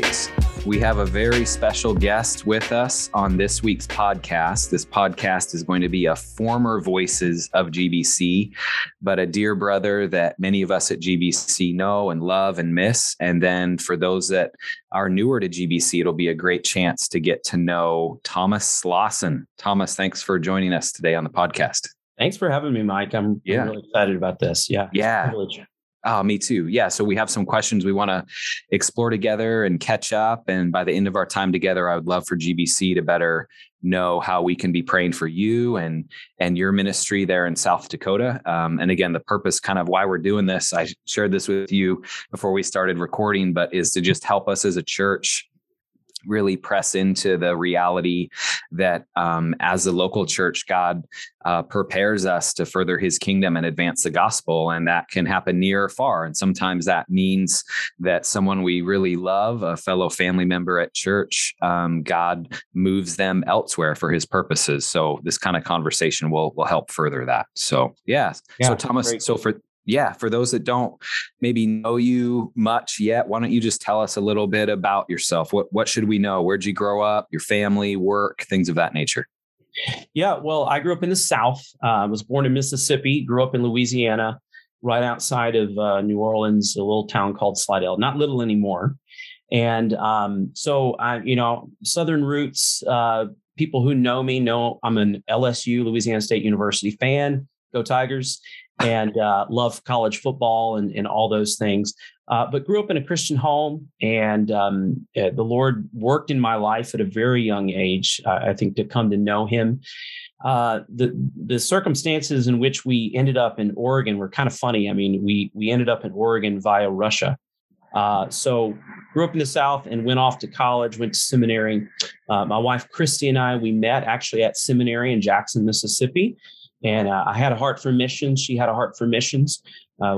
right. We have a very special guest with us on this week's podcast. This podcast is going to be a former Voices of GBC, but a dear brother that many of us at GBC know and love and miss. And then for those that are newer to GBC, it'll be a great chance to get to know Thomas Slawson. Thomas, thanks for joining us today on the podcast. Thanks for having me, Mike. I'm really excited about this. Yeah. Oh, me too. Yeah. So we have some questions we want to explore together and catch up. And by the end of our time together, I would love for GBC to better know how we can be praying for you and your ministry there in South Dakota. And again, the purpose kind of why we're doing this, I shared this with you before we started recording, but is to just help us as a church really press into the reality that as a local church, God prepares us to further his kingdom and advance the gospel. And that can happen near or far. And sometimes that means that someone we really love, a fellow family member at church, God moves them elsewhere for his purposes. So this kind of conversation will help further that. So, yeah. So Thomas, great. For those that don't maybe know you much yet, why don't you just tell us a little bit about yourself? What should we know? Where'd you grow up? Your family, work, things of that nature. Yeah, well, I grew up in the South. I was born in Mississippi, grew up in Louisiana, right outside of New Orleans, a little town called Slidell, not little anymore. And so Southern roots, people who know me know I'm an LSU, Louisiana State University fan, go Tigers. And love college football and all those things, but grew up in a Christian home. And the Lord worked in my life at a very young age, I think, to come to know him. The circumstances in which we ended up in Oregon were kind of funny. I mean, we ended up in Oregon via Russia. So grew up in the South and went off to college, went to seminary. My wife, Christy, and I, we met actually at seminary in Jackson, Mississippi. And I had a heart for missions. She had a heart for missions.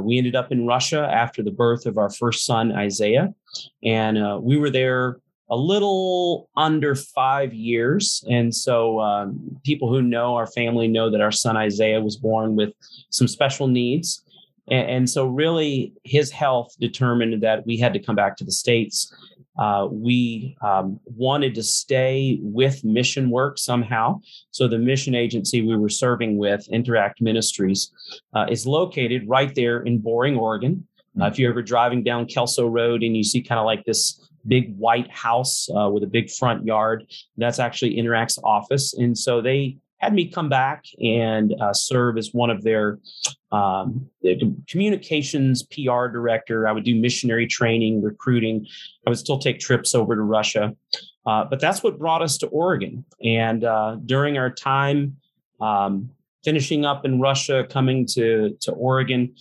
We ended up in Russia after the birth of our first son, Isaiah. And we were there a little under 5 years. And so people who know our family know that our son Isaiah was born with some special needs. And so really his health determined that we had to come back to the States. We wanted to stay with mission work somehow. So the mission agency we were serving with, Interact Ministries, is located right there in Boring, Oregon. If you're ever driving down Kelso Road and you see kind of like this big white house with a big front yard, that's actually Interact's office. And so they had me come back and serve as one of their communications PR director. I would do missionary training, recruiting. I would still take trips over to Russia. But that's what brought us to Oregon. And during our time finishing up in Russia, coming to Oregon,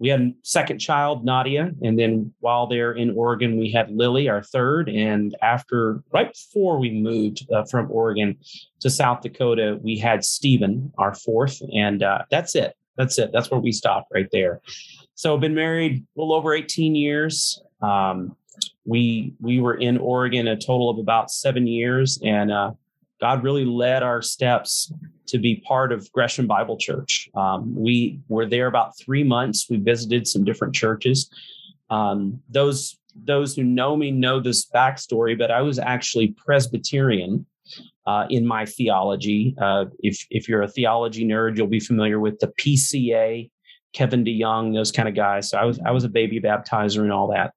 we had a second child, Nadia. And then while they're in Oregon, we had Lily, our third. And right before we moved from Oregon to South Dakota, we had Stephen, our fourth. And that's it. That's where we stopped right there. So I've been married a little over 18 years. We were in Oregon a total of about 7 years. And God really led our steps to be part of Gresham Bible Church. We were there about 3 months. We visited some different churches. Those who know me know this backstory, but I was actually Presbyterian in my theology. If you're a theology nerd, you'll be familiar with the PCA, Kevin DeYoung, those kind of guys. So I was a baby baptizer and all that.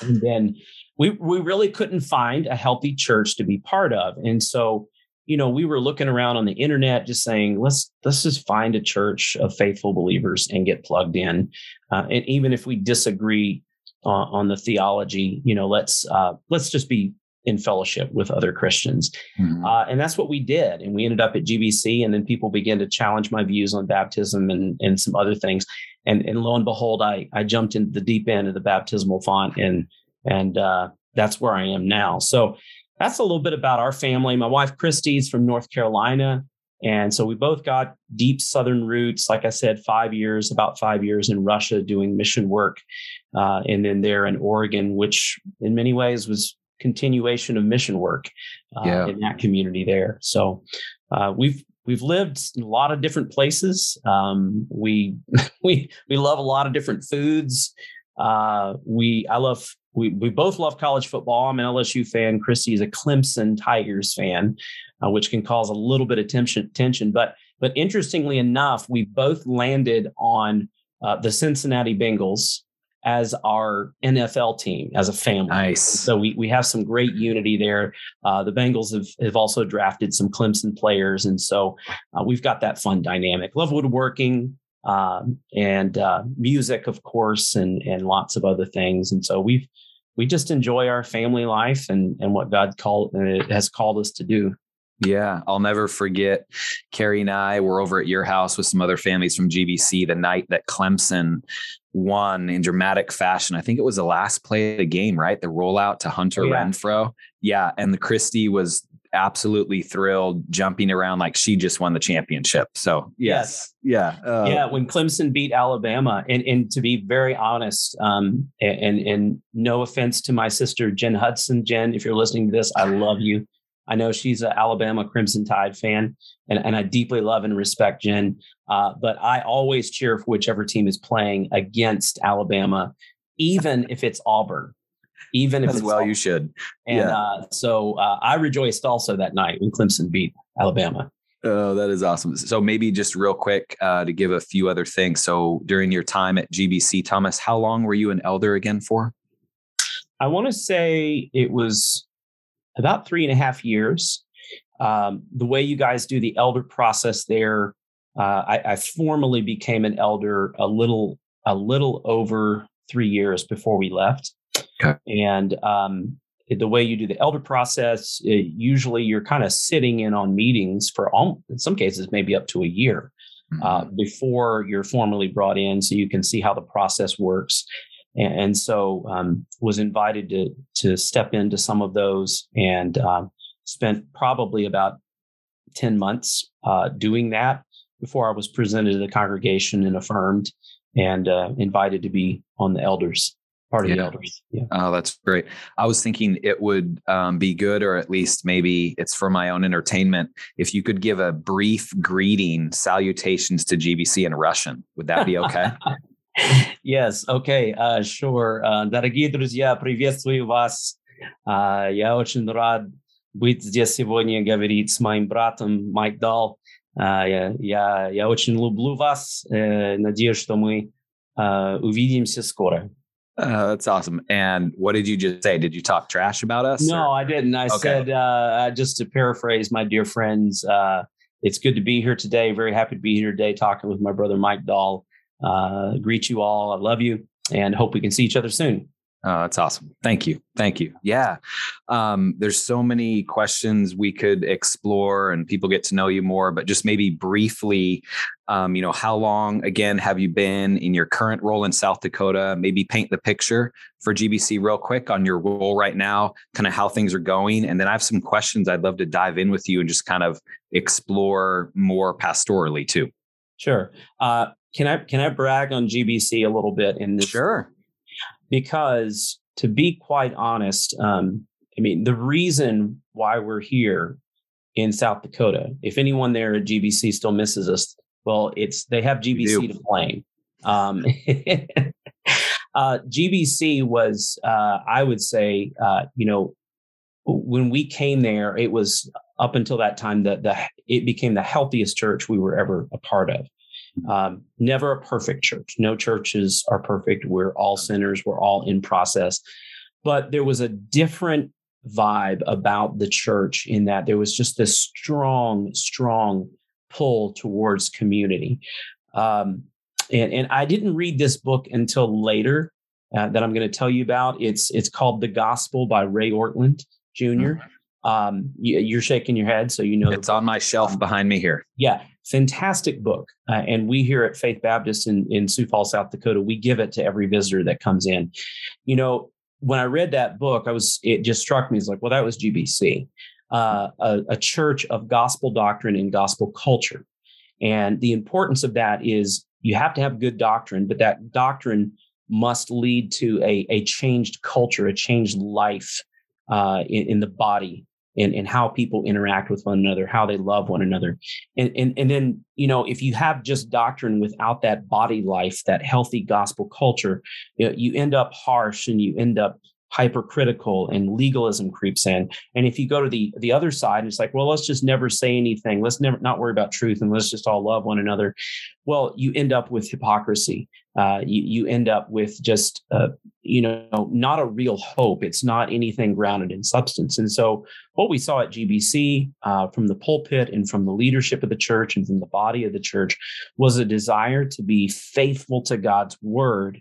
And then we really couldn't find a healthy church to be part of. And so, we were looking around on the internet, just saying, let's just find a church of faithful believers and get plugged in. And even if we disagree on the theology, let's just be in fellowship with other Christians. Mm-hmm. And that's what we did. And we ended up at GBC, and then people began to challenge my views on baptism and some other things. And lo and behold, I jumped into the deep end of the baptismal font and that's where I am now. So that's a little bit about our family. My wife, Christy, is from North Carolina. And so we both got deep Southern roots. Like I said, about 5 years in Russia doing mission work. And then there in Oregon, which in many ways was continuation of mission work in that community there. So we've lived in a lot of different places. We love a lot of different foods. I love we both love college football. I'm an LSU fan. Christy is a Clemson Tigers fan, which can cause a little bit of tension. But interestingly enough, we both landed on the Cincinnati Bengals as our NFL team, as a family. Nice. So we have some great unity there. The Bengals have also drafted some Clemson players. And so we've got that fun dynamic. Love woodworking and music, of course, and lots of other things. And so we just enjoy our family life and what God has called us to do. Yeah, I'll never forget. Carrie and I were over at your house with some other families from GBC the night that Clemson won in dramatic fashion. I think it was the last play of the game, right? The rollout to Hunter Renfrow. Yeah. And the Christy was absolutely thrilled, jumping around like she just won the championship. So yes. Yeah. When Clemson beat Alabama, and to be very honest, and no offense to my sister, Jen Hudson. Jen, if you're listening to this, I love you. I know she's an Alabama Crimson Tide fan, and I deeply love and respect Jen. But I always cheer for whichever team is playing against Alabama, even if it's Auburn. Even if as it's well, Auburn. You should. And so I rejoiced also that night when Clemson beat Alabama. Oh, that is awesome. So maybe just real quick to give a few other things. So during your time at GBC, Thomas, how long were you an elder again for? I want to say it was about 3.5 years. The way you guys do the elder process there, I formally became an elder a little over 3 years before we left. Okay. And the way you do the elder process, usually you're kind of sitting in on meetings for, in some cases, maybe up to a year before you're formally brought in, so you can see how the process works. And so was invited to step into some of those, and spent probably about 10 months doing that before I was presented to the congregation and affirmed and invited to be on the elders, part of the elders. Yeah. Oh, that's great. I was thinking it would be good, or at least maybe it's for my own entertainment, if you could give a brief greeting, salutations to GBC in Russian. Would that be okay? Yes. Okay. Sure. Дорогие друзья, приветствую вас. Я очень рад быть здесь сегодня, говорить с моим братом Майк Дал. Я очень люблю вас. Надеюсь, что мы увидимся скоро. That's awesome. And what did you just say? Did you talk trash about us? No, I didn't. I said, just to paraphrase my dear friends, it's good to be here today. Very happy to be here today talking with my brother Mike Dahl. Greet you all. I love you and hope we can see each other soon. That's awesome. Thank you. Yeah. There's so many questions we could explore and people get to know you more, but just maybe briefly, how long again have you been in your current role in South Dakota? Maybe paint the picture for GBC real quick on your role right now, kind of how things are going. And then I have some questions I'd love to dive in with you and just kind of explore more pastorally too. Sure. Can I brag on GBC a little bit in this? Sure. Because to be quite honest, the reason why we're here in South Dakota, if anyone there at GBC still misses us, well, they have GBC to blame. GBC was, I would say, when we came there, it was up until that time that it became the healthiest church we were ever a part of. Never a perfect church. No churches are perfect. We're all sinners. We're all in process. But there was a different vibe about the church in that there was just this strong, strong pull towards community. And I didn't read this book until later that I'm going to tell you about. It's called The Gospel by Ray Ortlund Jr. You're shaking your head, so you know it's on my shelf behind me here. Yeah. Fantastic book. And we here at Faith Baptist in Sioux Falls, South Dakota, we give it to every visitor that comes in. You know, when I read that book, it just struck me as like, well, that was GBC, a church of gospel doctrine and gospel culture. And the importance of that is you have to have good doctrine, but that doctrine must lead to a changed culture, a changed life in the body. And how people interact with one another, how they love one another. And then, if you have just doctrine without that body life, that healthy gospel culture, you end up harsh and you end up hypercritical and legalism creeps in. And if you go to the other side, it's like, well, let's just never say anything. Let's never not worry about truth, and let's just all love one another. Well, you end up with hypocrisy. You end up with just, not a real hope. It's not anything grounded in substance. And so what we saw at GBC from the pulpit and from the leadership of the church and from the body of the church was a desire to be faithful to God's word,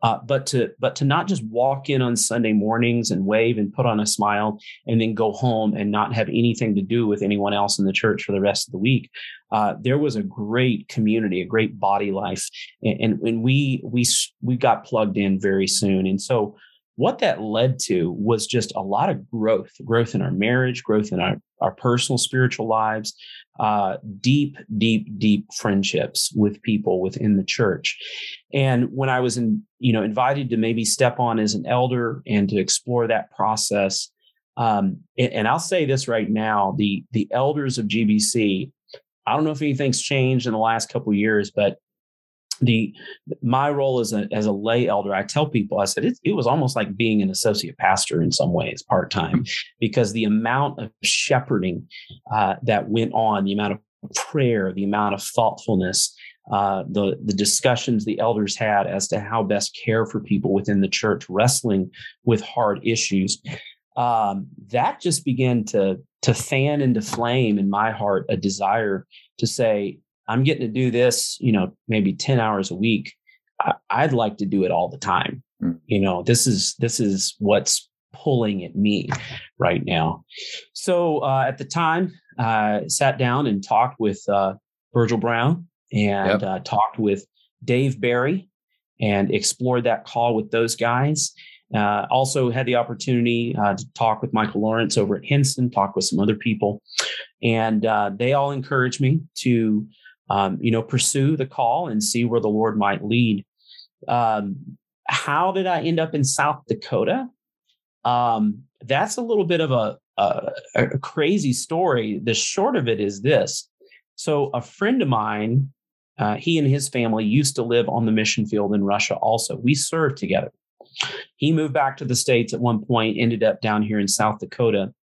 but to not just walk in on Sunday mornings and wave and put on a smile and then go home and not have anything to do with anyone else in the church for the rest of the week. There was a great community, a great body life, and we got plugged in very soon. And so what that led to was just a lot of growth in our marriage, growth in our personal spiritual lives, deep friendships with people within the church. And when I was invited to maybe step on as an elder and to explore that process, and I'll say this right now, the elders of GBC, I don't know if anything's changed in the last couple of years, but my role as a lay elder, I tell people, I said, it was almost like being an associate pastor in some ways, part-time, because the amount of shepherding that went on, the amount of prayer, the amount of thoughtfulness, the discussions the elders had as to how best care for people within the church, wrestling with hard issues, that just began to fan into flame in my heart a desire to say, I'm getting to do this, maybe 10 hours a week. I'd like to do it all the time. This is what's pulling at me right now. So at the time, sat down and talked with Virgil Brown and talked with Dave Barry and explored that call with those guys. Also had the opportunity to talk with Michael Lawrence over at Henson, talk with some other people. And they all encouraged me to pursue the call and see where the Lord might lead. How did I end up in South Dakota? That's a little bit of a crazy story. The short of it is this. So a friend of mine, he and his family used to live on the mission field in Russia also. We served together. He moved back to the States at one point, ended up down here in South Dakota.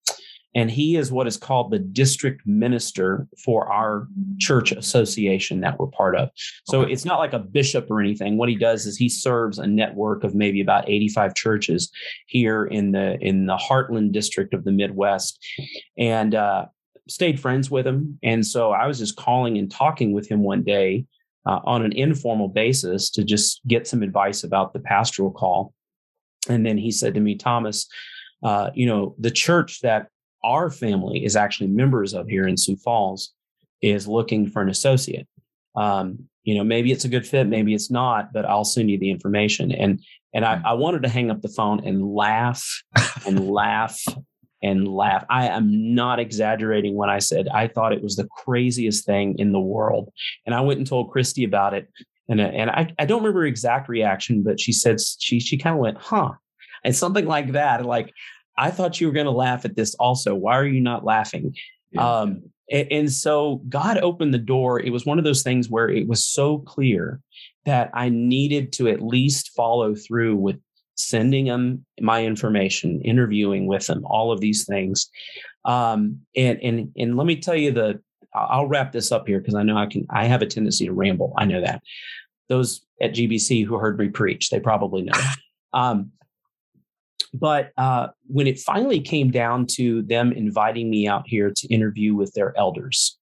And he is what is called the district minister for our church association that we're part of. So it's not like a bishop or anything. What he does is he serves a network of maybe about 85 churches here in the Heartland district of the Midwest, and stayed friends with him. And so I was just calling and talking with him one day on an informal basis to just get some advice about the pastoral call. And then he said to me, Thomas, the church that our family is actually members of here in Sioux Falls is looking for an associate. Maybe it's a good fit, maybe it's not, but I'll send you the information. And I wanted to hang up the phone and laugh and laugh and laugh. I am not exaggerating when I said I thought it was the craziest thing in the world. And I went and told Christy about it. And I don't remember her exact reaction, but she said she kind of went, huh? And something like that. Like, I thought you were going to laugh at this also. Why are you not laughing? Yeah. And so God opened the door. It was one of those things where it was so clear that I needed to at least follow through with sending them my information, interviewing with them, all of these things. And let me tell you I'll wrap this up here because I know I have a tendency to ramble. I know that. Those at GBC who heard me preach, they probably know. But when it finally came down to them inviting me out here to interview with their elders,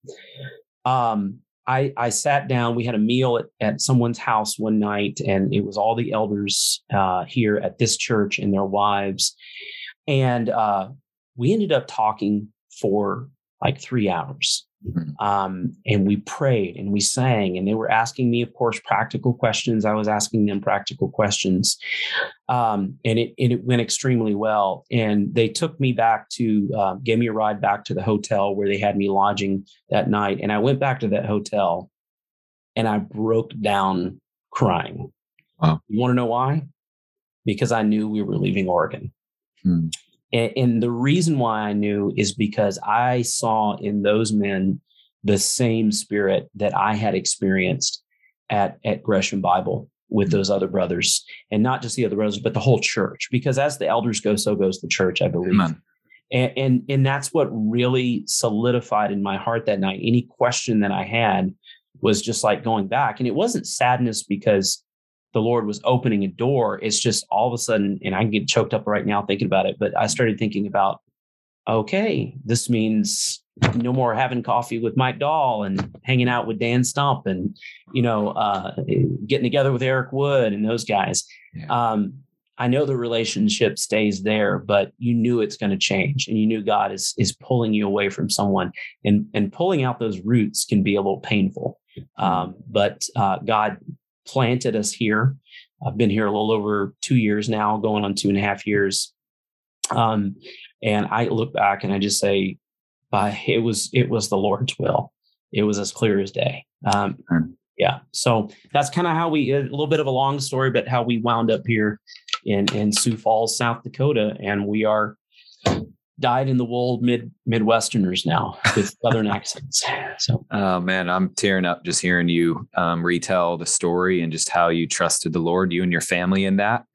I sat down. We had a meal at someone's house one night, and it was all the elders here at this church and their wives. And we ended up talking for like 3 hours. And we prayed and we sang, and they were asking me, of course, practical questions. I was asking them practical questions. And it went extremely well. And they took me back to, gave me a ride back to the hotel where they had me lodging that night. And I went back to that hotel and I broke down crying. Wow. You want to know why? Because I knew we were leaving Oregon. Hmm. And the reason why I knew is because I saw in those men the same spirit that I had experienced at Gresham Bible with those other brothers, and not just the other brothers, but the whole church, because as the elders go, so goes the church, I believe. Amen. And that's what really solidified in my heart that night. Any question that I had was just like going back, and it wasn't sadness because the Lord was opening a door. It's just all of a sudden, and I can get choked up right now thinking about it, but I started thinking about, okay, this means no more having coffee with Mike Dahl and hanging out with Dan Stump and, getting together with Eric Wood and those guys. Yeah. I know the relationship stays there, but you knew it's going to change, and you knew God is pulling you away from someone, and pulling out those roots can be a little painful. But God planted us here. I've been here a little over 2 years now, going on 2.5 years. And I look back and I just say, it was the Lord's will. It was as clear as day. Yeah. So that's kind of how a little bit of a long story, but how we wound up here in Sioux Falls, South Dakota. And we are dyed in the wool Midwesterners now with Southern accents. So, oh man, I'm tearing up just hearing you retell the story and just how you trusted the Lord, you and your family in that,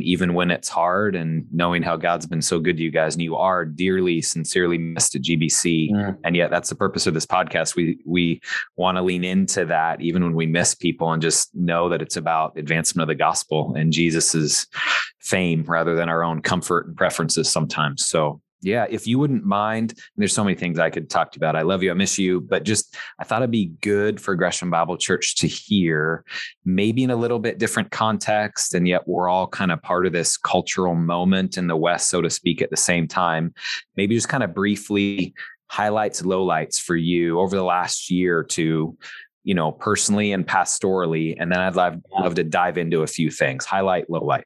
even when it's hard, and knowing how God's been so good to you guys, and you are dearly, sincerely missed at GBC. Yeah. And yet that's the purpose of this podcast. We want to lean into that even when we miss people, and just know that it's about advancement of the gospel and Jesus's fame rather than our own comfort and preferences sometimes. So yeah, if you wouldn't mind, there's so many things I could talk to you about. I love you. I miss you, but I thought it'd be good for Gresham Bible Church to hear, maybe in a little bit different context. And yet we're all kind of part of this cultural moment in the West, so to speak, at the same time, maybe just kind of briefly highlights, lowlights for you over the last year or two, personally and pastorally. And then I'd love to dive into a few things, highlight, lowlight.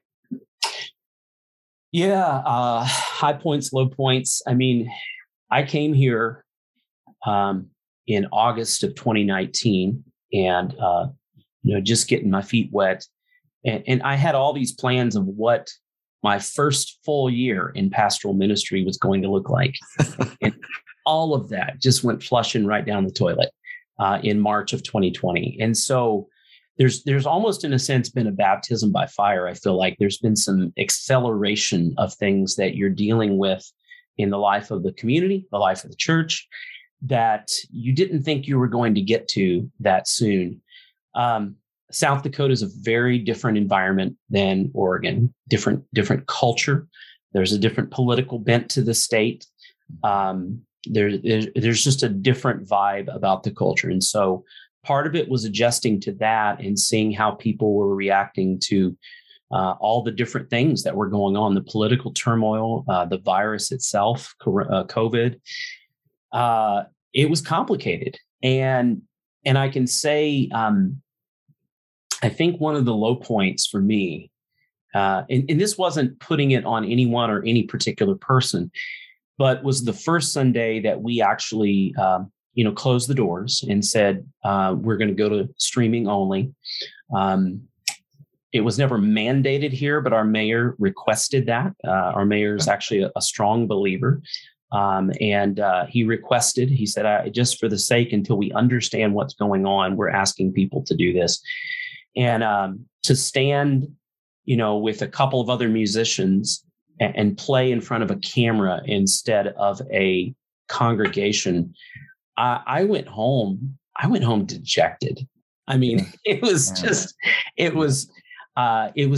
Yeah. High points, low points. I mean, I came here in August of 2019 and, just getting my feet wet. And I had all these plans of what my first full year in pastoral ministry was going to look like. And all of that just went flushing right down the toilet in March of 2020. And so there's almost, in a sense, been a baptism by fire. I feel like there's been some acceleration of things that you're dealing with in the life of the community, the life of the church, that you didn't think you were going to get to that soon. South Dakota is a very different environment than Oregon, different culture. There's a different political bent to the state. There's just a different vibe about the culture. And so part of it was adjusting to that and seeing how people were reacting to all the different things that were going on, the political turmoil, the virus itself, COVID. It was complicated. And I can say, I think one of the low points for me, and this wasn't putting it on anyone or any particular person, but was the first Sunday that we actually closed the doors and said, we're going to go to streaming only. It was never mandated here, but our mayor requested that. Our mayor is actually a strong believer. He said, just for the sake, until we understand what's going on, we're asking people to do this. And to stand, with a couple of other musicians and play in front of a camera instead of a congregation, I went home dejected. I mean, it was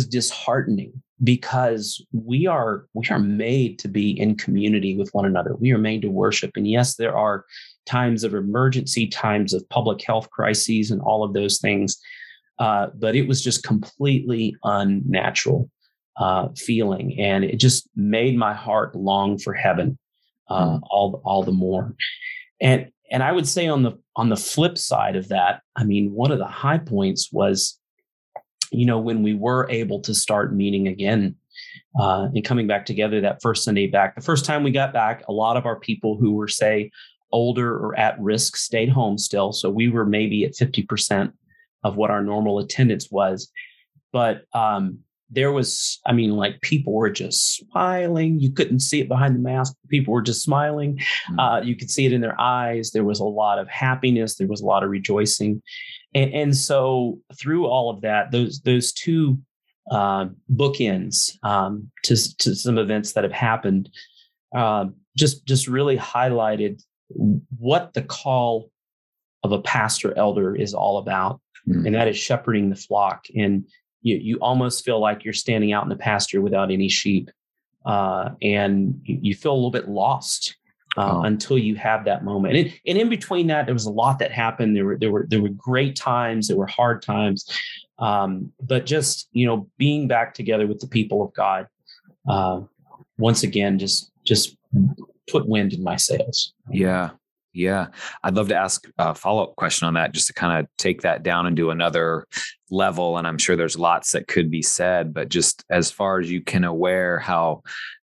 disheartening, because we are made to be in community with one another. We are made to worship. And yes, there are times of emergency, times of public health crises and all of those things. But it was just completely unnatural feeling. And it just made my heart long for heaven all the more. And I would say on the flip side of that, I mean, one of the high points was, when we were able to start meeting again and coming back together that first Sunday back. The first time we got back, a lot of our people who were, say, older or at risk stayed home still. So we were maybe at 50% of what our normal attendance was. But there was, people were just smiling. You couldn't see it behind the mask. People were just smiling. You could see it in their eyes. There was a lot of happiness. There was a lot of rejoicing. And so through all of that, those two bookends to some events that have happened just really highlighted what the call of a pastor elder is all about. Mm-hmm. And that is shepherding the flock. And you almost feel like you're standing out in the pasture without any sheep. And you feel a little bit lost until you have that moment. And in between that, there was a lot that happened. There were great times. There were hard times. But just, being back together with the people of God, once again, just put wind in my sails. Yeah. Yeah. I'd love to ask a follow-up question on that, just to kind of take that down and do another level. And I'm sure there's lots that could be said, but just as far as you can aware how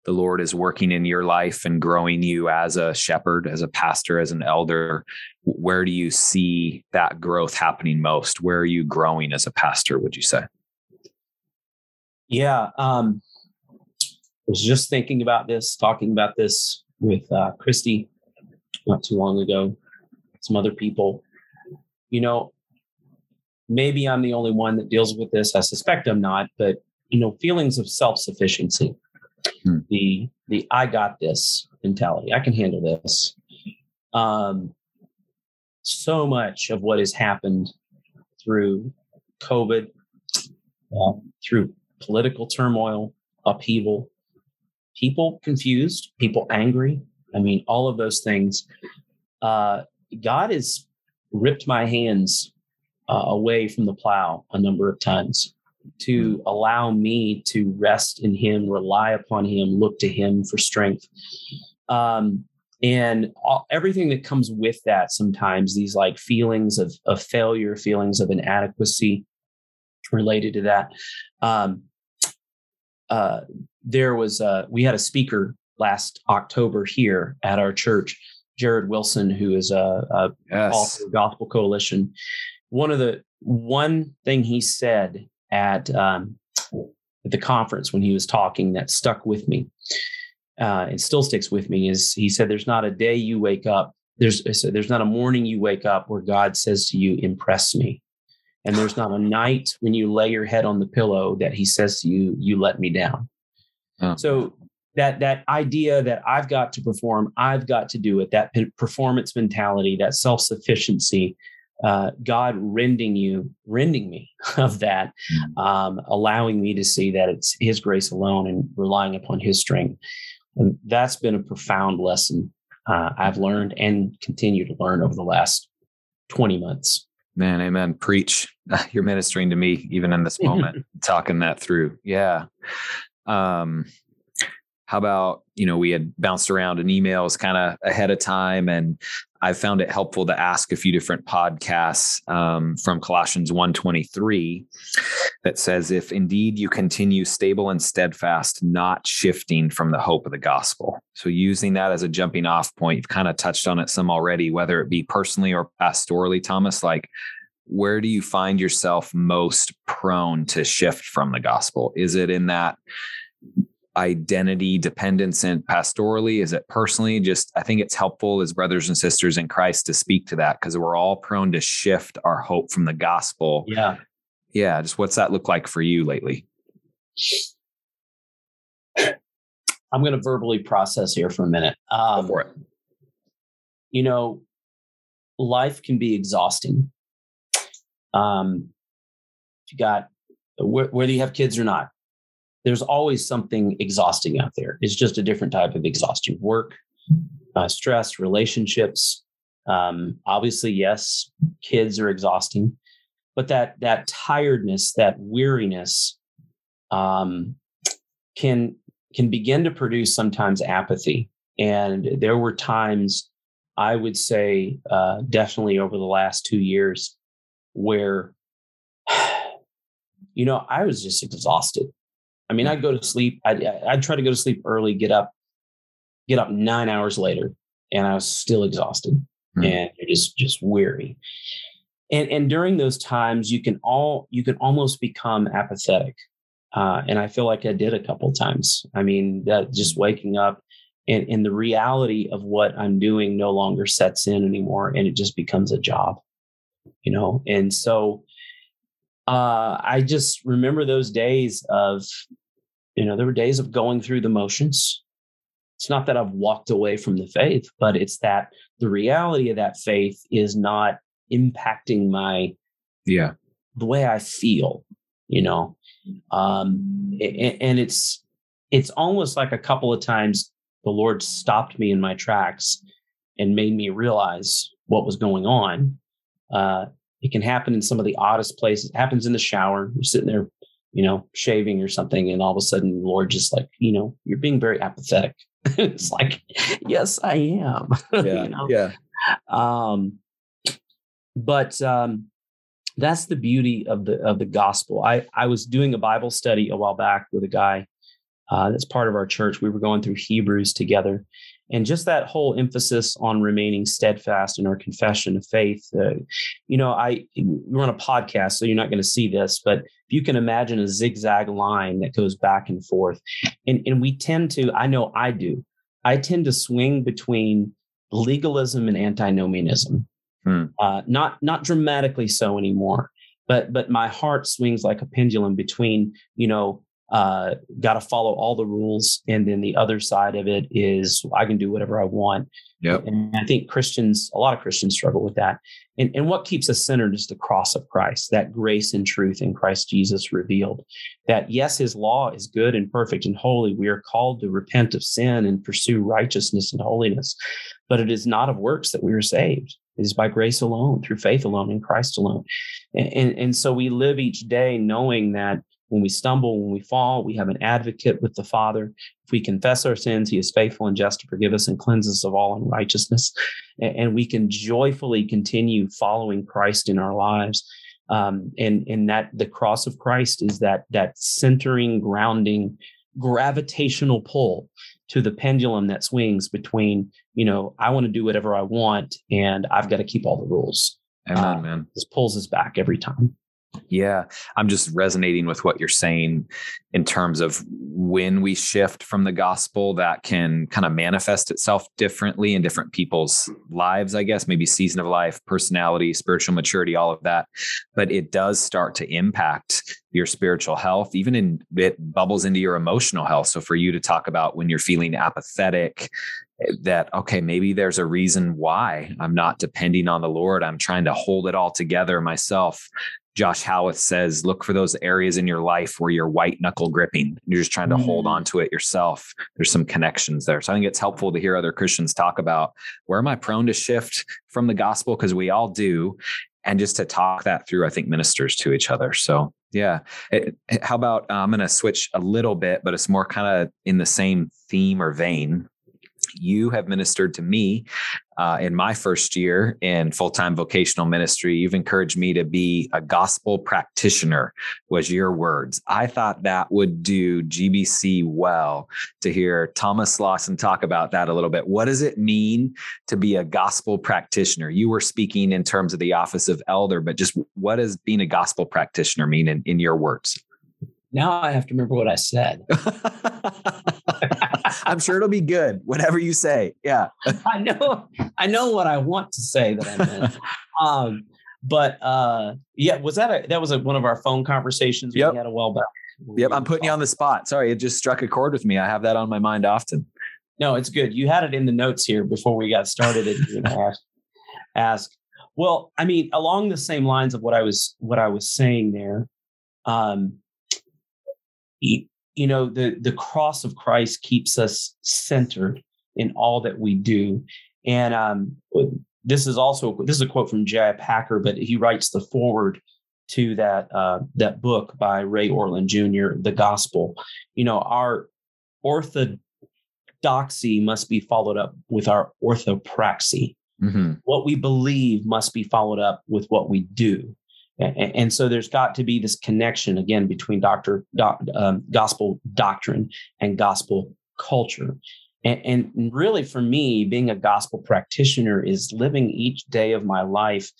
the Lord is working in your life and growing you as a shepherd, as a pastor, as an elder, where do you see that growth happening most? Where are you growing as a pastor, would you say? Yeah. I was just thinking about this, talking about this with Christy not too long ago, some other people. Maybe I'm the only one that deals with this. I suspect I'm not, but feelings of self-sufficiency, the I got this mentality, I can handle this. So much of what has happened through COVID, through political turmoil, upheaval, people confused, people angry. I mean, all of those things. God has ripped my hands away from the plow a number of times to allow me to rest in Him, rely upon Him, look to Him for strength. Everything that comes with that, sometimes these like feelings of failure, feelings of inadequacy related to that. We had a speaker last October here at our church, Jared Wilson, who is also Gospel Coalition. One thing he said at the conference when he was talking that stuck with me, and still sticks with me, is he said, "There's not a day you wake up. There's not a morning you wake up where God says to you, 'Impress me,' and there's not a night when you lay your head on the pillow that He says to you, 'You let me down.'" Oh. So that idea that I've got to perform, I've got to do it, that performance mentality, that self-sufficiency, God rending me of that, allowing me to see that it's His grace alone and relying upon His strength. And that's been a profound lesson I've learned and continue to learn over the last 20 months. Man, amen. Preach. You're ministering to me even in this moment, talking that through. Yeah. How about, we had bounced around in emails kind of ahead of time, and I found it helpful to ask a few different podcasts from Colossians 1:23 that says, "If indeed you continue stable and steadfast, not shifting from the hope of the gospel." So using that as a jumping off point, you've kind of touched on it some already, whether it be personally or pastorally, Thomas, like, where do you find yourself most prone to shift from the gospel? Is it in that identity dependence and pastorally? Is it personally? Just, I think it's helpful as brothers and sisters in Christ to speak to that, because we're all prone to shift our hope from the gospel. Yeah. Yeah. Just what's that look like for you lately? I'm going to verbally process here for a minute. Go for it. Life can be exhausting. Whether you have kids or not, there's always something exhausting out there. It's just a different type of exhaustion. Work, stress, relationships. Obviously, yes, kids are exhausting, but that tiredness, that weariness, can begin to produce sometimes apathy. And there were times, I would say, definitely over the last 2 years, where I was just exhausted. I mean, I'd go to sleep. I'd try to go to sleep early, get up 9 hours later, and I was still exhausted and just weary. And during those times, you can almost become apathetic. And I feel like I did a couple of times. I mean, that just waking up and the reality of what I'm doing no longer sets in anymore, and it just becomes a job. you know? And so I just remember those days of, you know, there were days of going through the motions. It's not that I've walked away from the faith, but it's that the reality of that faith is not impacting my, the way I feel, you know? And it's almost like a couple of times the Lord stopped me in my tracks and made me realize what was going on. It can happen in some of the oddest places. It happens in the shower. You're sitting there, you know, shaving or something. And all of a sudden, the Lord just like, you know, you're being very apathetic. It's like, yes, I am. Yeah, you know? Yeah. But that's the beauty of the gospel. I was doing a Bible study a while back with a guy that's part of our church. We were going through Hebrews together. And just that whole emphasis on remaining steadfast in our confession of faith. You know, we're on a podcast, so you're not going to see this, but if you can imagine a zigzag line that goes back and forth. And we tend to, I know I do, I tend to swing between legalism and antinomianism. Not dramatically so anymore, but my heart swings like a pendulum between, you know, got to follow all the rules. And then the other side of it is I can do whatever I want. Yep. And I think a lot of Christians struggle with that. And what keeps us centered is the cross of Christ, that grace and truth in Christ Jesus revealed that, yes, his law is good and perfect and holy. We are called to repent of sin and pursue righteousness and holiness, but it is not of works that we are saved. It is by grace alone, through faith alone, in Christ alone. And so we live each day knowing that when we stumble, when we fall, we have an advocate with the Father. If we confess our sins, he is faithful and just to forgive us and cleanse us of all unrighteousness. And we can joyfully continue following Christ in our lives. And that the cross of Christ is that centering, grounding, gravitational pull to the pendulum that swings between, you know, I want to do whatever I want and I've got to keep all the rules. Amen, man. This pulls us back every time. Yeah, I'm just resonating with what you're saying in terms of when we shift from the gospel, that can kind of manifest itself differently in different people's lives, I guess, maybe season of life, personality, spiritual maturity, all of that. But it does start to impact your spiritual health, even in it bubbles into your emotional health. So for you to talk about when you're feeling apathetic, that, okay, maybe there's a reason why I'm not depending on the Lord. I'm trying to hold it all together myself. Josh Howeth says, look for those areas in your life where you're white knuckle gripping. You're just trying to hold on to it yourself. There's some connections there. So I think it's helpful to hear other Christians talk about, where am I prone to shift from the gospel? Because we all do. And just to talk that through, I think, ministers to each other. So yeah. How about, I'm going to switch a little bit, but it's more kind of in the same theme or vein. You have ministered to me in my first year in full-time vocational ministry. You've encouraged me to be a gospel practitioner, was your words. I thought that would do GBC well to hear Thomas Slawson talk about that a little bit. What does it mean to be a gospel practitioner? You were speaking in terms of the office of elder, but just what does being a gospel practitioner mean in your words? Now I have to remember what I said. I'm sure it'll be good, whatever you say. Yeah. I know what I want to say that I meant. That was one of our phone conversations we had a while back. Yep. I'm putting you on the spot. Sorry. It just struck a chord with me. I have that on my mind often. No, it's good. You had it in the notes here before we got started. And you know, ask. Well, I mean, along the same lines of what I was saying there, you know, the cross of Christ keeps us centered in all that we do. And this is a quote from J.I. Packer, but he writes the foreword to that book by Ray Ortlund Jr., The Gospel. You know, our orthodoxy must be followed up with our orthopraxy. Mm-hmm. What we believe must be followed up with what we do. And so there's got to be this connection, again, between gospel doctrine and gospel culture. And really, for me, being a gospel practitioner is living each day of my life,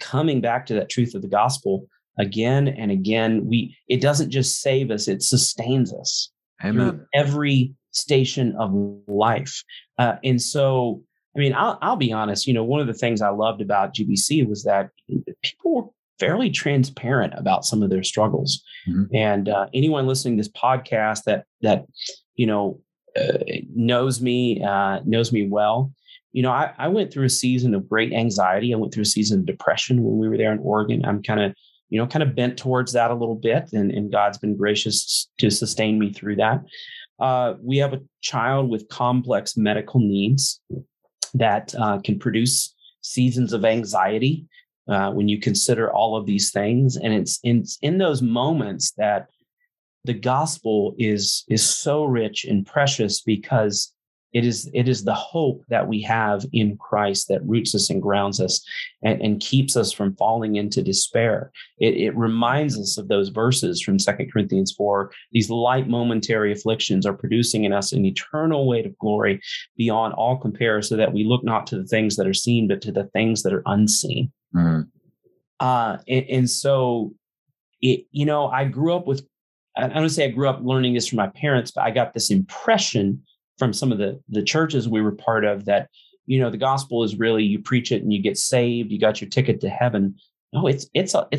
coming back to that truth of the gospel again and again. It doesn't just save us, it sustains us. Amen. Through every station of life. And so I mean, I'll be honest, you know, one of the things I loved about GBC was that people were fairly transparent about some of their struggles. Mm-hmm. And anyone listening to this podcast that you know, knows me well. You know, I went through a season of great anxiety. I went through a season of depression when we were there in Oregon. I'm kind of bent towards that a little bit. And God's been gracious to sustain me through that. We have a child with complex medical needs that can produce seasons of anxiety when you consider all of these things. And it's in those moments that the gospel is so rich and precious, because it is the hope that we have in Christ that roots us and grounds us and keeps us from falling into despair. It reminds us of those verses from 2 Corinthians 4. These light momentary afflictions are producing in us an eternal weight of glory beyond all compare, so that we look not to the things that are seen, but to the things that are unseen. Mm-hmm. So I grew up with, I don't say I grew up learning this from my parents, but I got this impression from some of the churches we were part of that, you know, the gospel is really, you preach it and you get saved, you got your ticket to heaven. No, it's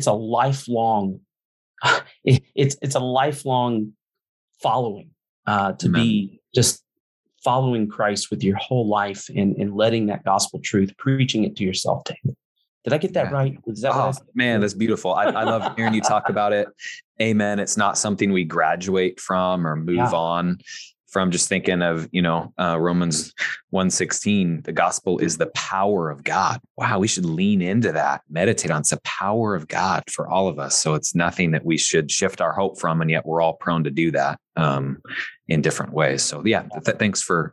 a lifelong, it's a lifelong following, to Amen. Be just following Christ with your whole life and letting that gospel truth, preaching it to yourself daily. Did I get that right? Is that what I said? Man, that's beautiful. I love hearing you talk about it. Amen. It's not something we graduate from or move on from. Just thinking of, you know, Romans 1:16, the gospel is the power of God. Wow. We should lean into that, meditate on it. It's the power of God for all of us. So it's nothing that we should shift our hope from. And yet we're all prone to do that in different ways. So thanks for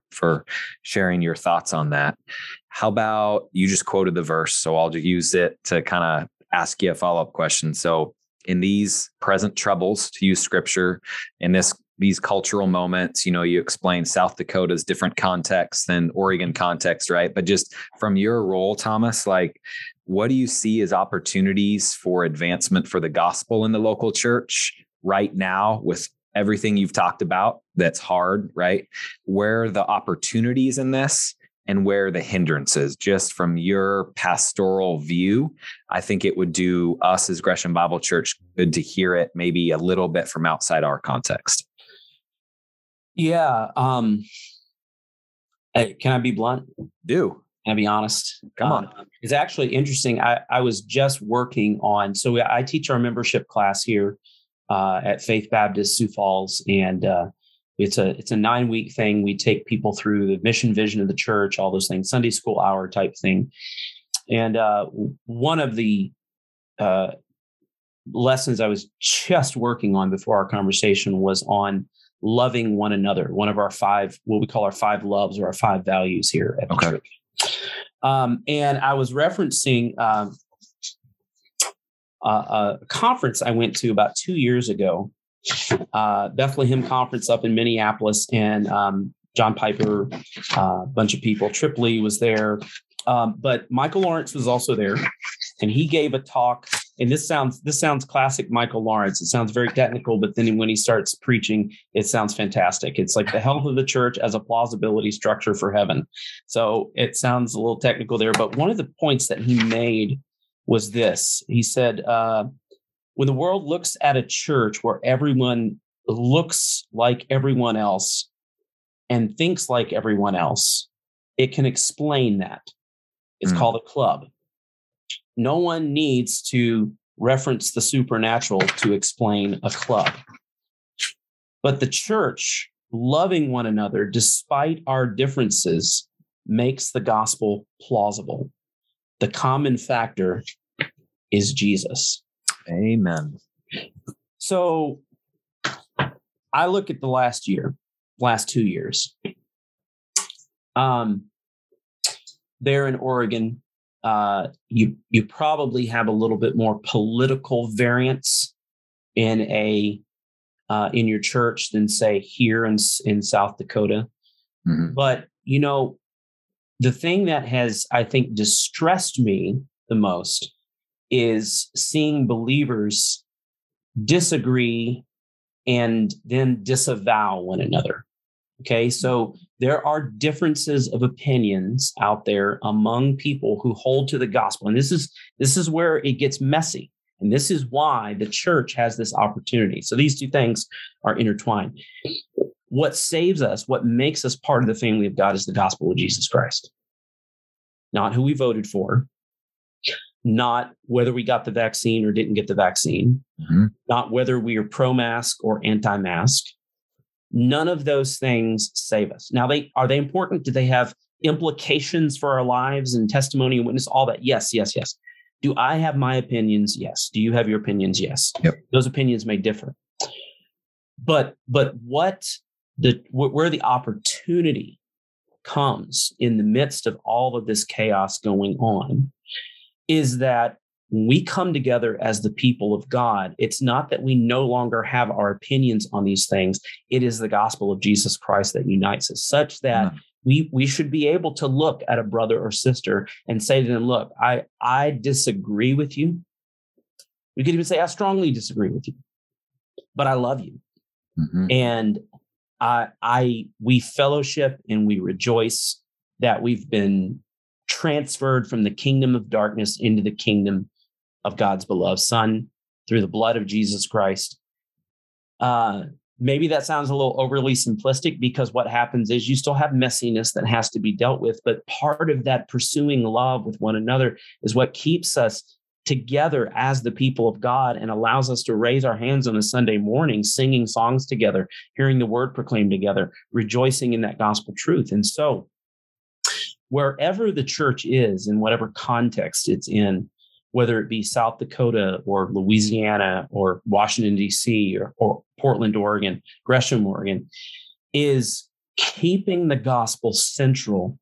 sharing your thoughts on that. How about you just quoted the verse, so I'll just use it to kind of ask you a follow-up question. So in these present troubles, to use scripture, in these cultural moments, you know, you explained South Dakota's different context than Oregon context, right? But just from your role, Thomas, like, what do you see as opportunities for advancement for the gospel in the local church right now with everything you've talked about that's hard, right? Where are the opportunities in this? And where the hindrances, just from your pastoral view? I think it would do us as Gresham Bible Church good to hear it maybe a little bit from outside our context. Yeah. Can I be blunt? Do. Can I be honest? Come on. It's actually interesting. I was just working on, so I teach our membership class here at Faith Baptist, Sioux Falls, and it's a 9-week thing. We take people through the mission, vision of the church, all those things, Sunday school hour type thing. And one of the lessons I was just working on before our conversation was on loving one another. One of our five, what we call our five loves or our five values here at the church. And I was referencing a conference I went to about 2 years ago. Bethlehem Conference up in Minneapolis, and John Piper, a bunch of people, Tripoli was there, but Michael Lawrence was also there, and he gave a talk. And this sounds classic Michael Lawrence. It sounds very technical, but then when he starts preaching, it sounds fantastic. It's like the health of the church as a plausibility structure for heaven. So it sounds a little technical there, but one of the points that he made was this. He said, when the world looks at a church where everyone looks like everyone else and thinks like everyone else, it can explain that. It's called a club. No one needs to reference the supernatural to explain a club. But the church, loving one another despite our differences, makes the gospel plausible. The common factor is Jesus. Amen. So I look at the last 2 years. There in Oregon, you probably have a little bit more political variance in your church than say here in South Dakota. Mm-hmm. But you know, the thing that has, I think, distressed me the most is seeing believers disagree and then disavow one another. Okay, so there are differences of opinions out there among people who hold to the gospel. And this is where it gets messy. And this is why the church has this opportunity. So these two things are intertwined. What saves us, what makes us part of the family of God is the gospel of Jesus Christ. Not who we voted for, not whether we got the vaccine or didn't get the vaccine, not whether we are pro-mask or anti-mask. None of those things save us. Now, are they important? Do they have implications for our lives and testimony and witness? All that. Yes, yes, yes. Do I have my opinions? Yes. Do you have your opinions? Yes. Yep. Those opinions may differ. But where the opportunity comes in the midst of all of this chaos going on is that when we come together as the people of God, it's not that we no longer have our opinions on these things. It is the gospel of Jesus Christ that unites us, such that we should be able to look at a brother or sister and say to them, look, I disagree with you. We could even say, I strongly disagree with you, but I love you. And we fellowship and we rejoice that we've been transferred from the kingdom of darkness into the kingdom of God's beloved Son through the blood of Jesus Christ. Maybe that sounds a little overly simplistic, because what happens is you still have messiness that has to be dealt with. But part of that pursuing love with one another is what keeps us together as the people of God and allows us to raise our hands on a Sunday morning, singing songs together, hearing the word proclaimed together, rejoicing in that gospel truth. And so wherever the church is, in whatever context it's in, whether it be South Dakota or Louisiana or Washington, D.C. or Portland, Oregon, Gresham, Oregon, is keeping the gospel central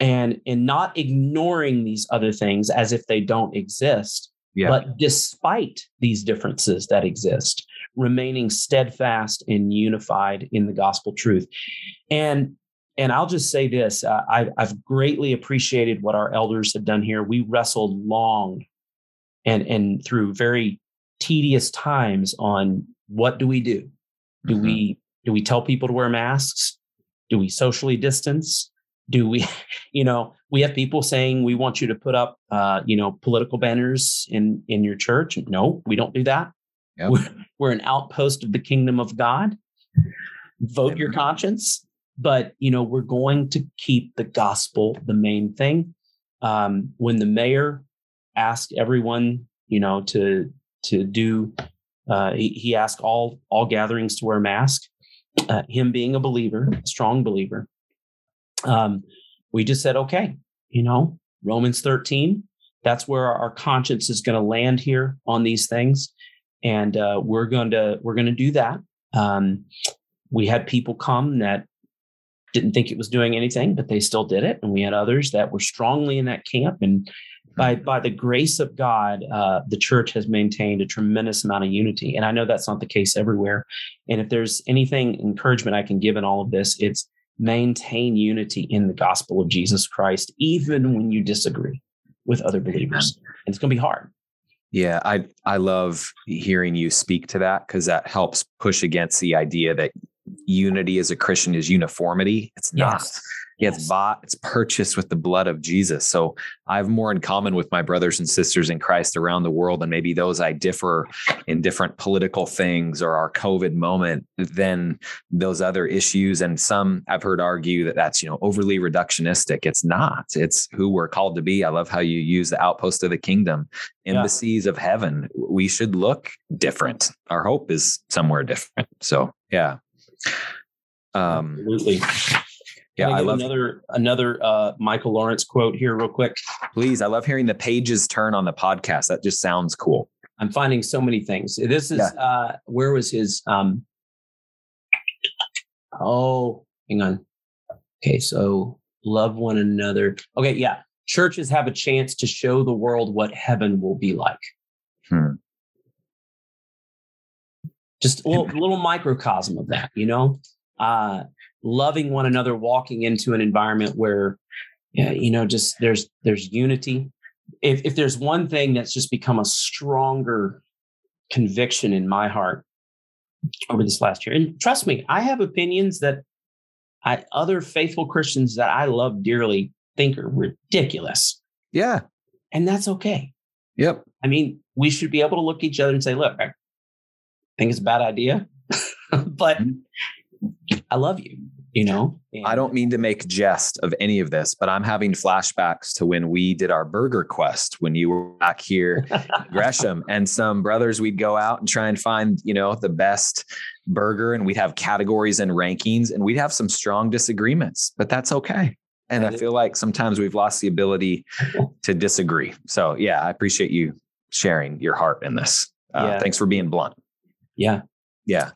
and not ignoring these other things as if they don't exist, but despite these differences that exist, remaining steadfast and unified in the gospel truth. And I'll just say this, I've greatly appreciated what our elders have done here. We wrestled long and through very tedious times on what do we do? Do we tell people to wear masks? Do we socially distance? Do we, we have people saying we want you to put up, political banners in your church. No, we don't do that. Yep. We're an outpost of the kingdom of God. Vote your conscience. But, we're going to keep the gospel the main thing. When the mayor asked everyone, to do, he asked all gatherings to wear a mask, him being a believer, a strong believer. We just said, okay, Romans 13, that's where our conscience is going to land here on these things. And, we're going to do that. We had people come that didn't think it was doing anything, but they still did it. And we had others that were strongly in that camp. And by the grace of God, the church has maintained a tremendous amount of unity. And I know that's not the case everywhere. And if there's anything encouragement I can give in all of this, it's maintain unity in the gospel of Jesus Christ, even when you disagree with other believers. And it's going to be hard. Yeah, I love hearing you speak to that, because that helps push against the idea that unity as a Christian is uniformity. It's not. It's bought. It's purchased with the blood of Jesus. So I have more in common with my brothers and sisters in Christ around the world, and maybe those I differ in different political things or our COVID moment, than those other issues. And some I've heard argue that that's, overly reductionistic. It's not. It's who we're called to be. I love how you use the outpost of the kingdom, embassies of heaven. We should look different. Our hope is somewhere different. So, yeah. Absolutely. Yeah, I love another Michael Lawrence quote here real quick. Please. I love hearing the pages turn on the podcast. That just sounds cool. I'm finding so many things. This is where was his hang on. Okay, so love one another. Okay, yeah. Churches have a chance to show the world what heaven will be like. Just a little microcosm of that, loving one another, walking into an environment where, just there's unity. If there's one thing that's just become a stronger conviction in my heart over this last year, and trust me, I have opinions that other faithful Christians that I love dearly think are ridiculous. Yeah. And that's okay. Yep. I mean, we should be able to look at each other and say, look, I think it's a bad idea, but I love you, you know? And I don't mean to make jest of any of this, but I'm having flashbacks to when we did our burger quest when you were back here in Gresham, and some brothers, we'd go out and try and find, you know, the best burger, and we'd have categories and rankings, and we'd have some strong disagreements, but that's okay. And I feel like sometimes we've lost the ability to disagree. So yeah, I appreciate you sharing your heart in this. Thanks for being blunt. Yeah. Yeah.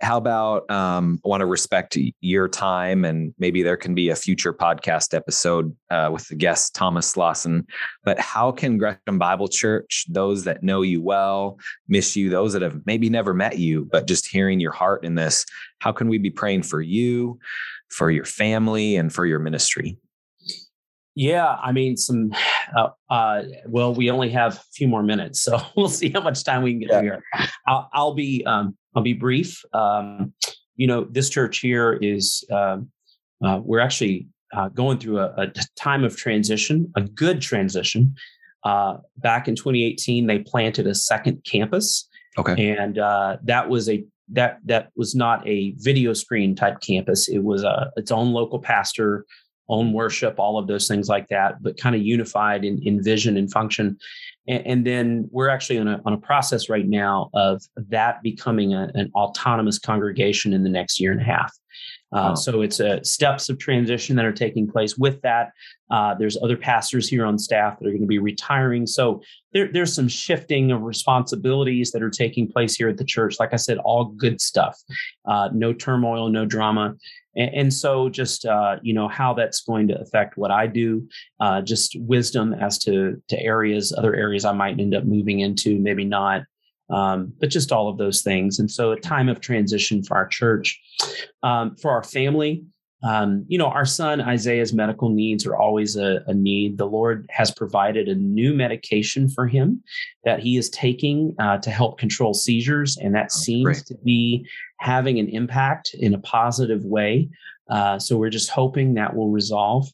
How about, I want to respect your time, and maybe there can be a future podcast episode with the guest Thomas Slawson, but how can Gresham Bible Church, those that know you well, miss you, those that have maybe never met you, but just hearing your heart in this, how can we be praying for you, for your family, and for your ministry? Yeah. I mean, well, we only have a few more minutes, so we'll see how much time we can get here. I'll be brief. You know, this church here is, we're actually going through a time of transition, a good transition. Back in 2018, they planted a second campus. Okay. And that was not a video screen type campus. It was its own local pastor, own worship, all of those things like that, but kind of unified in vision and function. And then we're actually on a process right now of that becoming an autonomous congregation in the next year and a half. Wow. So it's steps of transition that are taking place with that. There's other pastors here on staff that are going to be retiring. So there's some shifting of responsibilities that are taking place here at the church. Like I said, all good stuff, no turmoil, no drama. And so just, you know, how that's going to affect what I do, just wisdom as to other areas I might end up moving into, maybe not, but just all of those things. And so a time of transition for our church, for our family. You know, our son Isaiah's medical needs are always a need. The Lord has provided a new medication for him that he is taking to help control seizures. And that seems to be having an impact in a positive way. So we're just hoping that will resolve.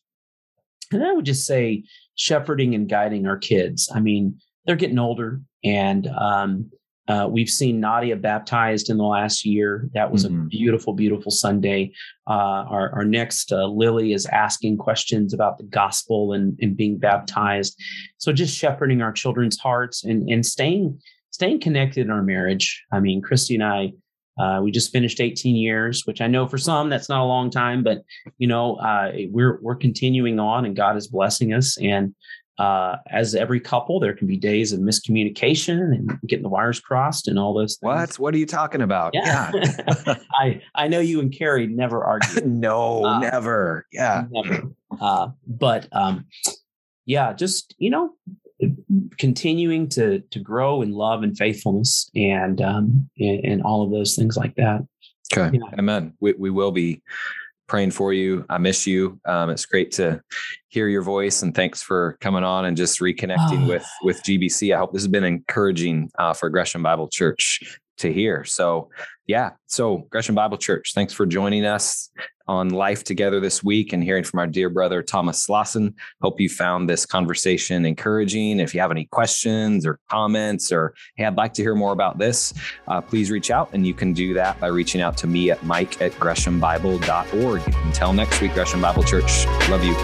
And I would just say shepherding and guiding our kids. I mean, they're getting older, and we've seen Nadia baptized in the last year. That was a beautiful, beautiful Sunday. Our next Lily is asking questions about the gospel and being baptized. So just shepherding our children's hearts and staying connected in our marriage. I mean, Christy and I, we just finished 18 years, which I know for some that's not a long time, but you know, we're continuing on, and God is blessing us. And as every couple, there can be days of miscommunication and getting the wires crossed and all those things. What are you talking about? Yeah. I know you and Carrie never argue. No, never. Yeah. Never. But just, you know, continuing to grow in love and faithfulness and all of those things like that. Okay. Yeah. Amen. We will be praying for you. I miss you. It's great to hear your voice, and thanks for coming on and just reconnecting with GBC. I hope this has been encouraging for Gresham Bible Church to hear. So yeah. So Gresham Bible Church, thanks for joining us on Life Together this week and hearing from our dear brother, Thomas Slawson. Hope you found this conversation encouraging. If you have any questions or comments, or, hey, I'd like to hear more about this, please reach out. And you can do that by reaching out to me at mike@greshambible.org. Until next week, Gresham Bible Church, love you.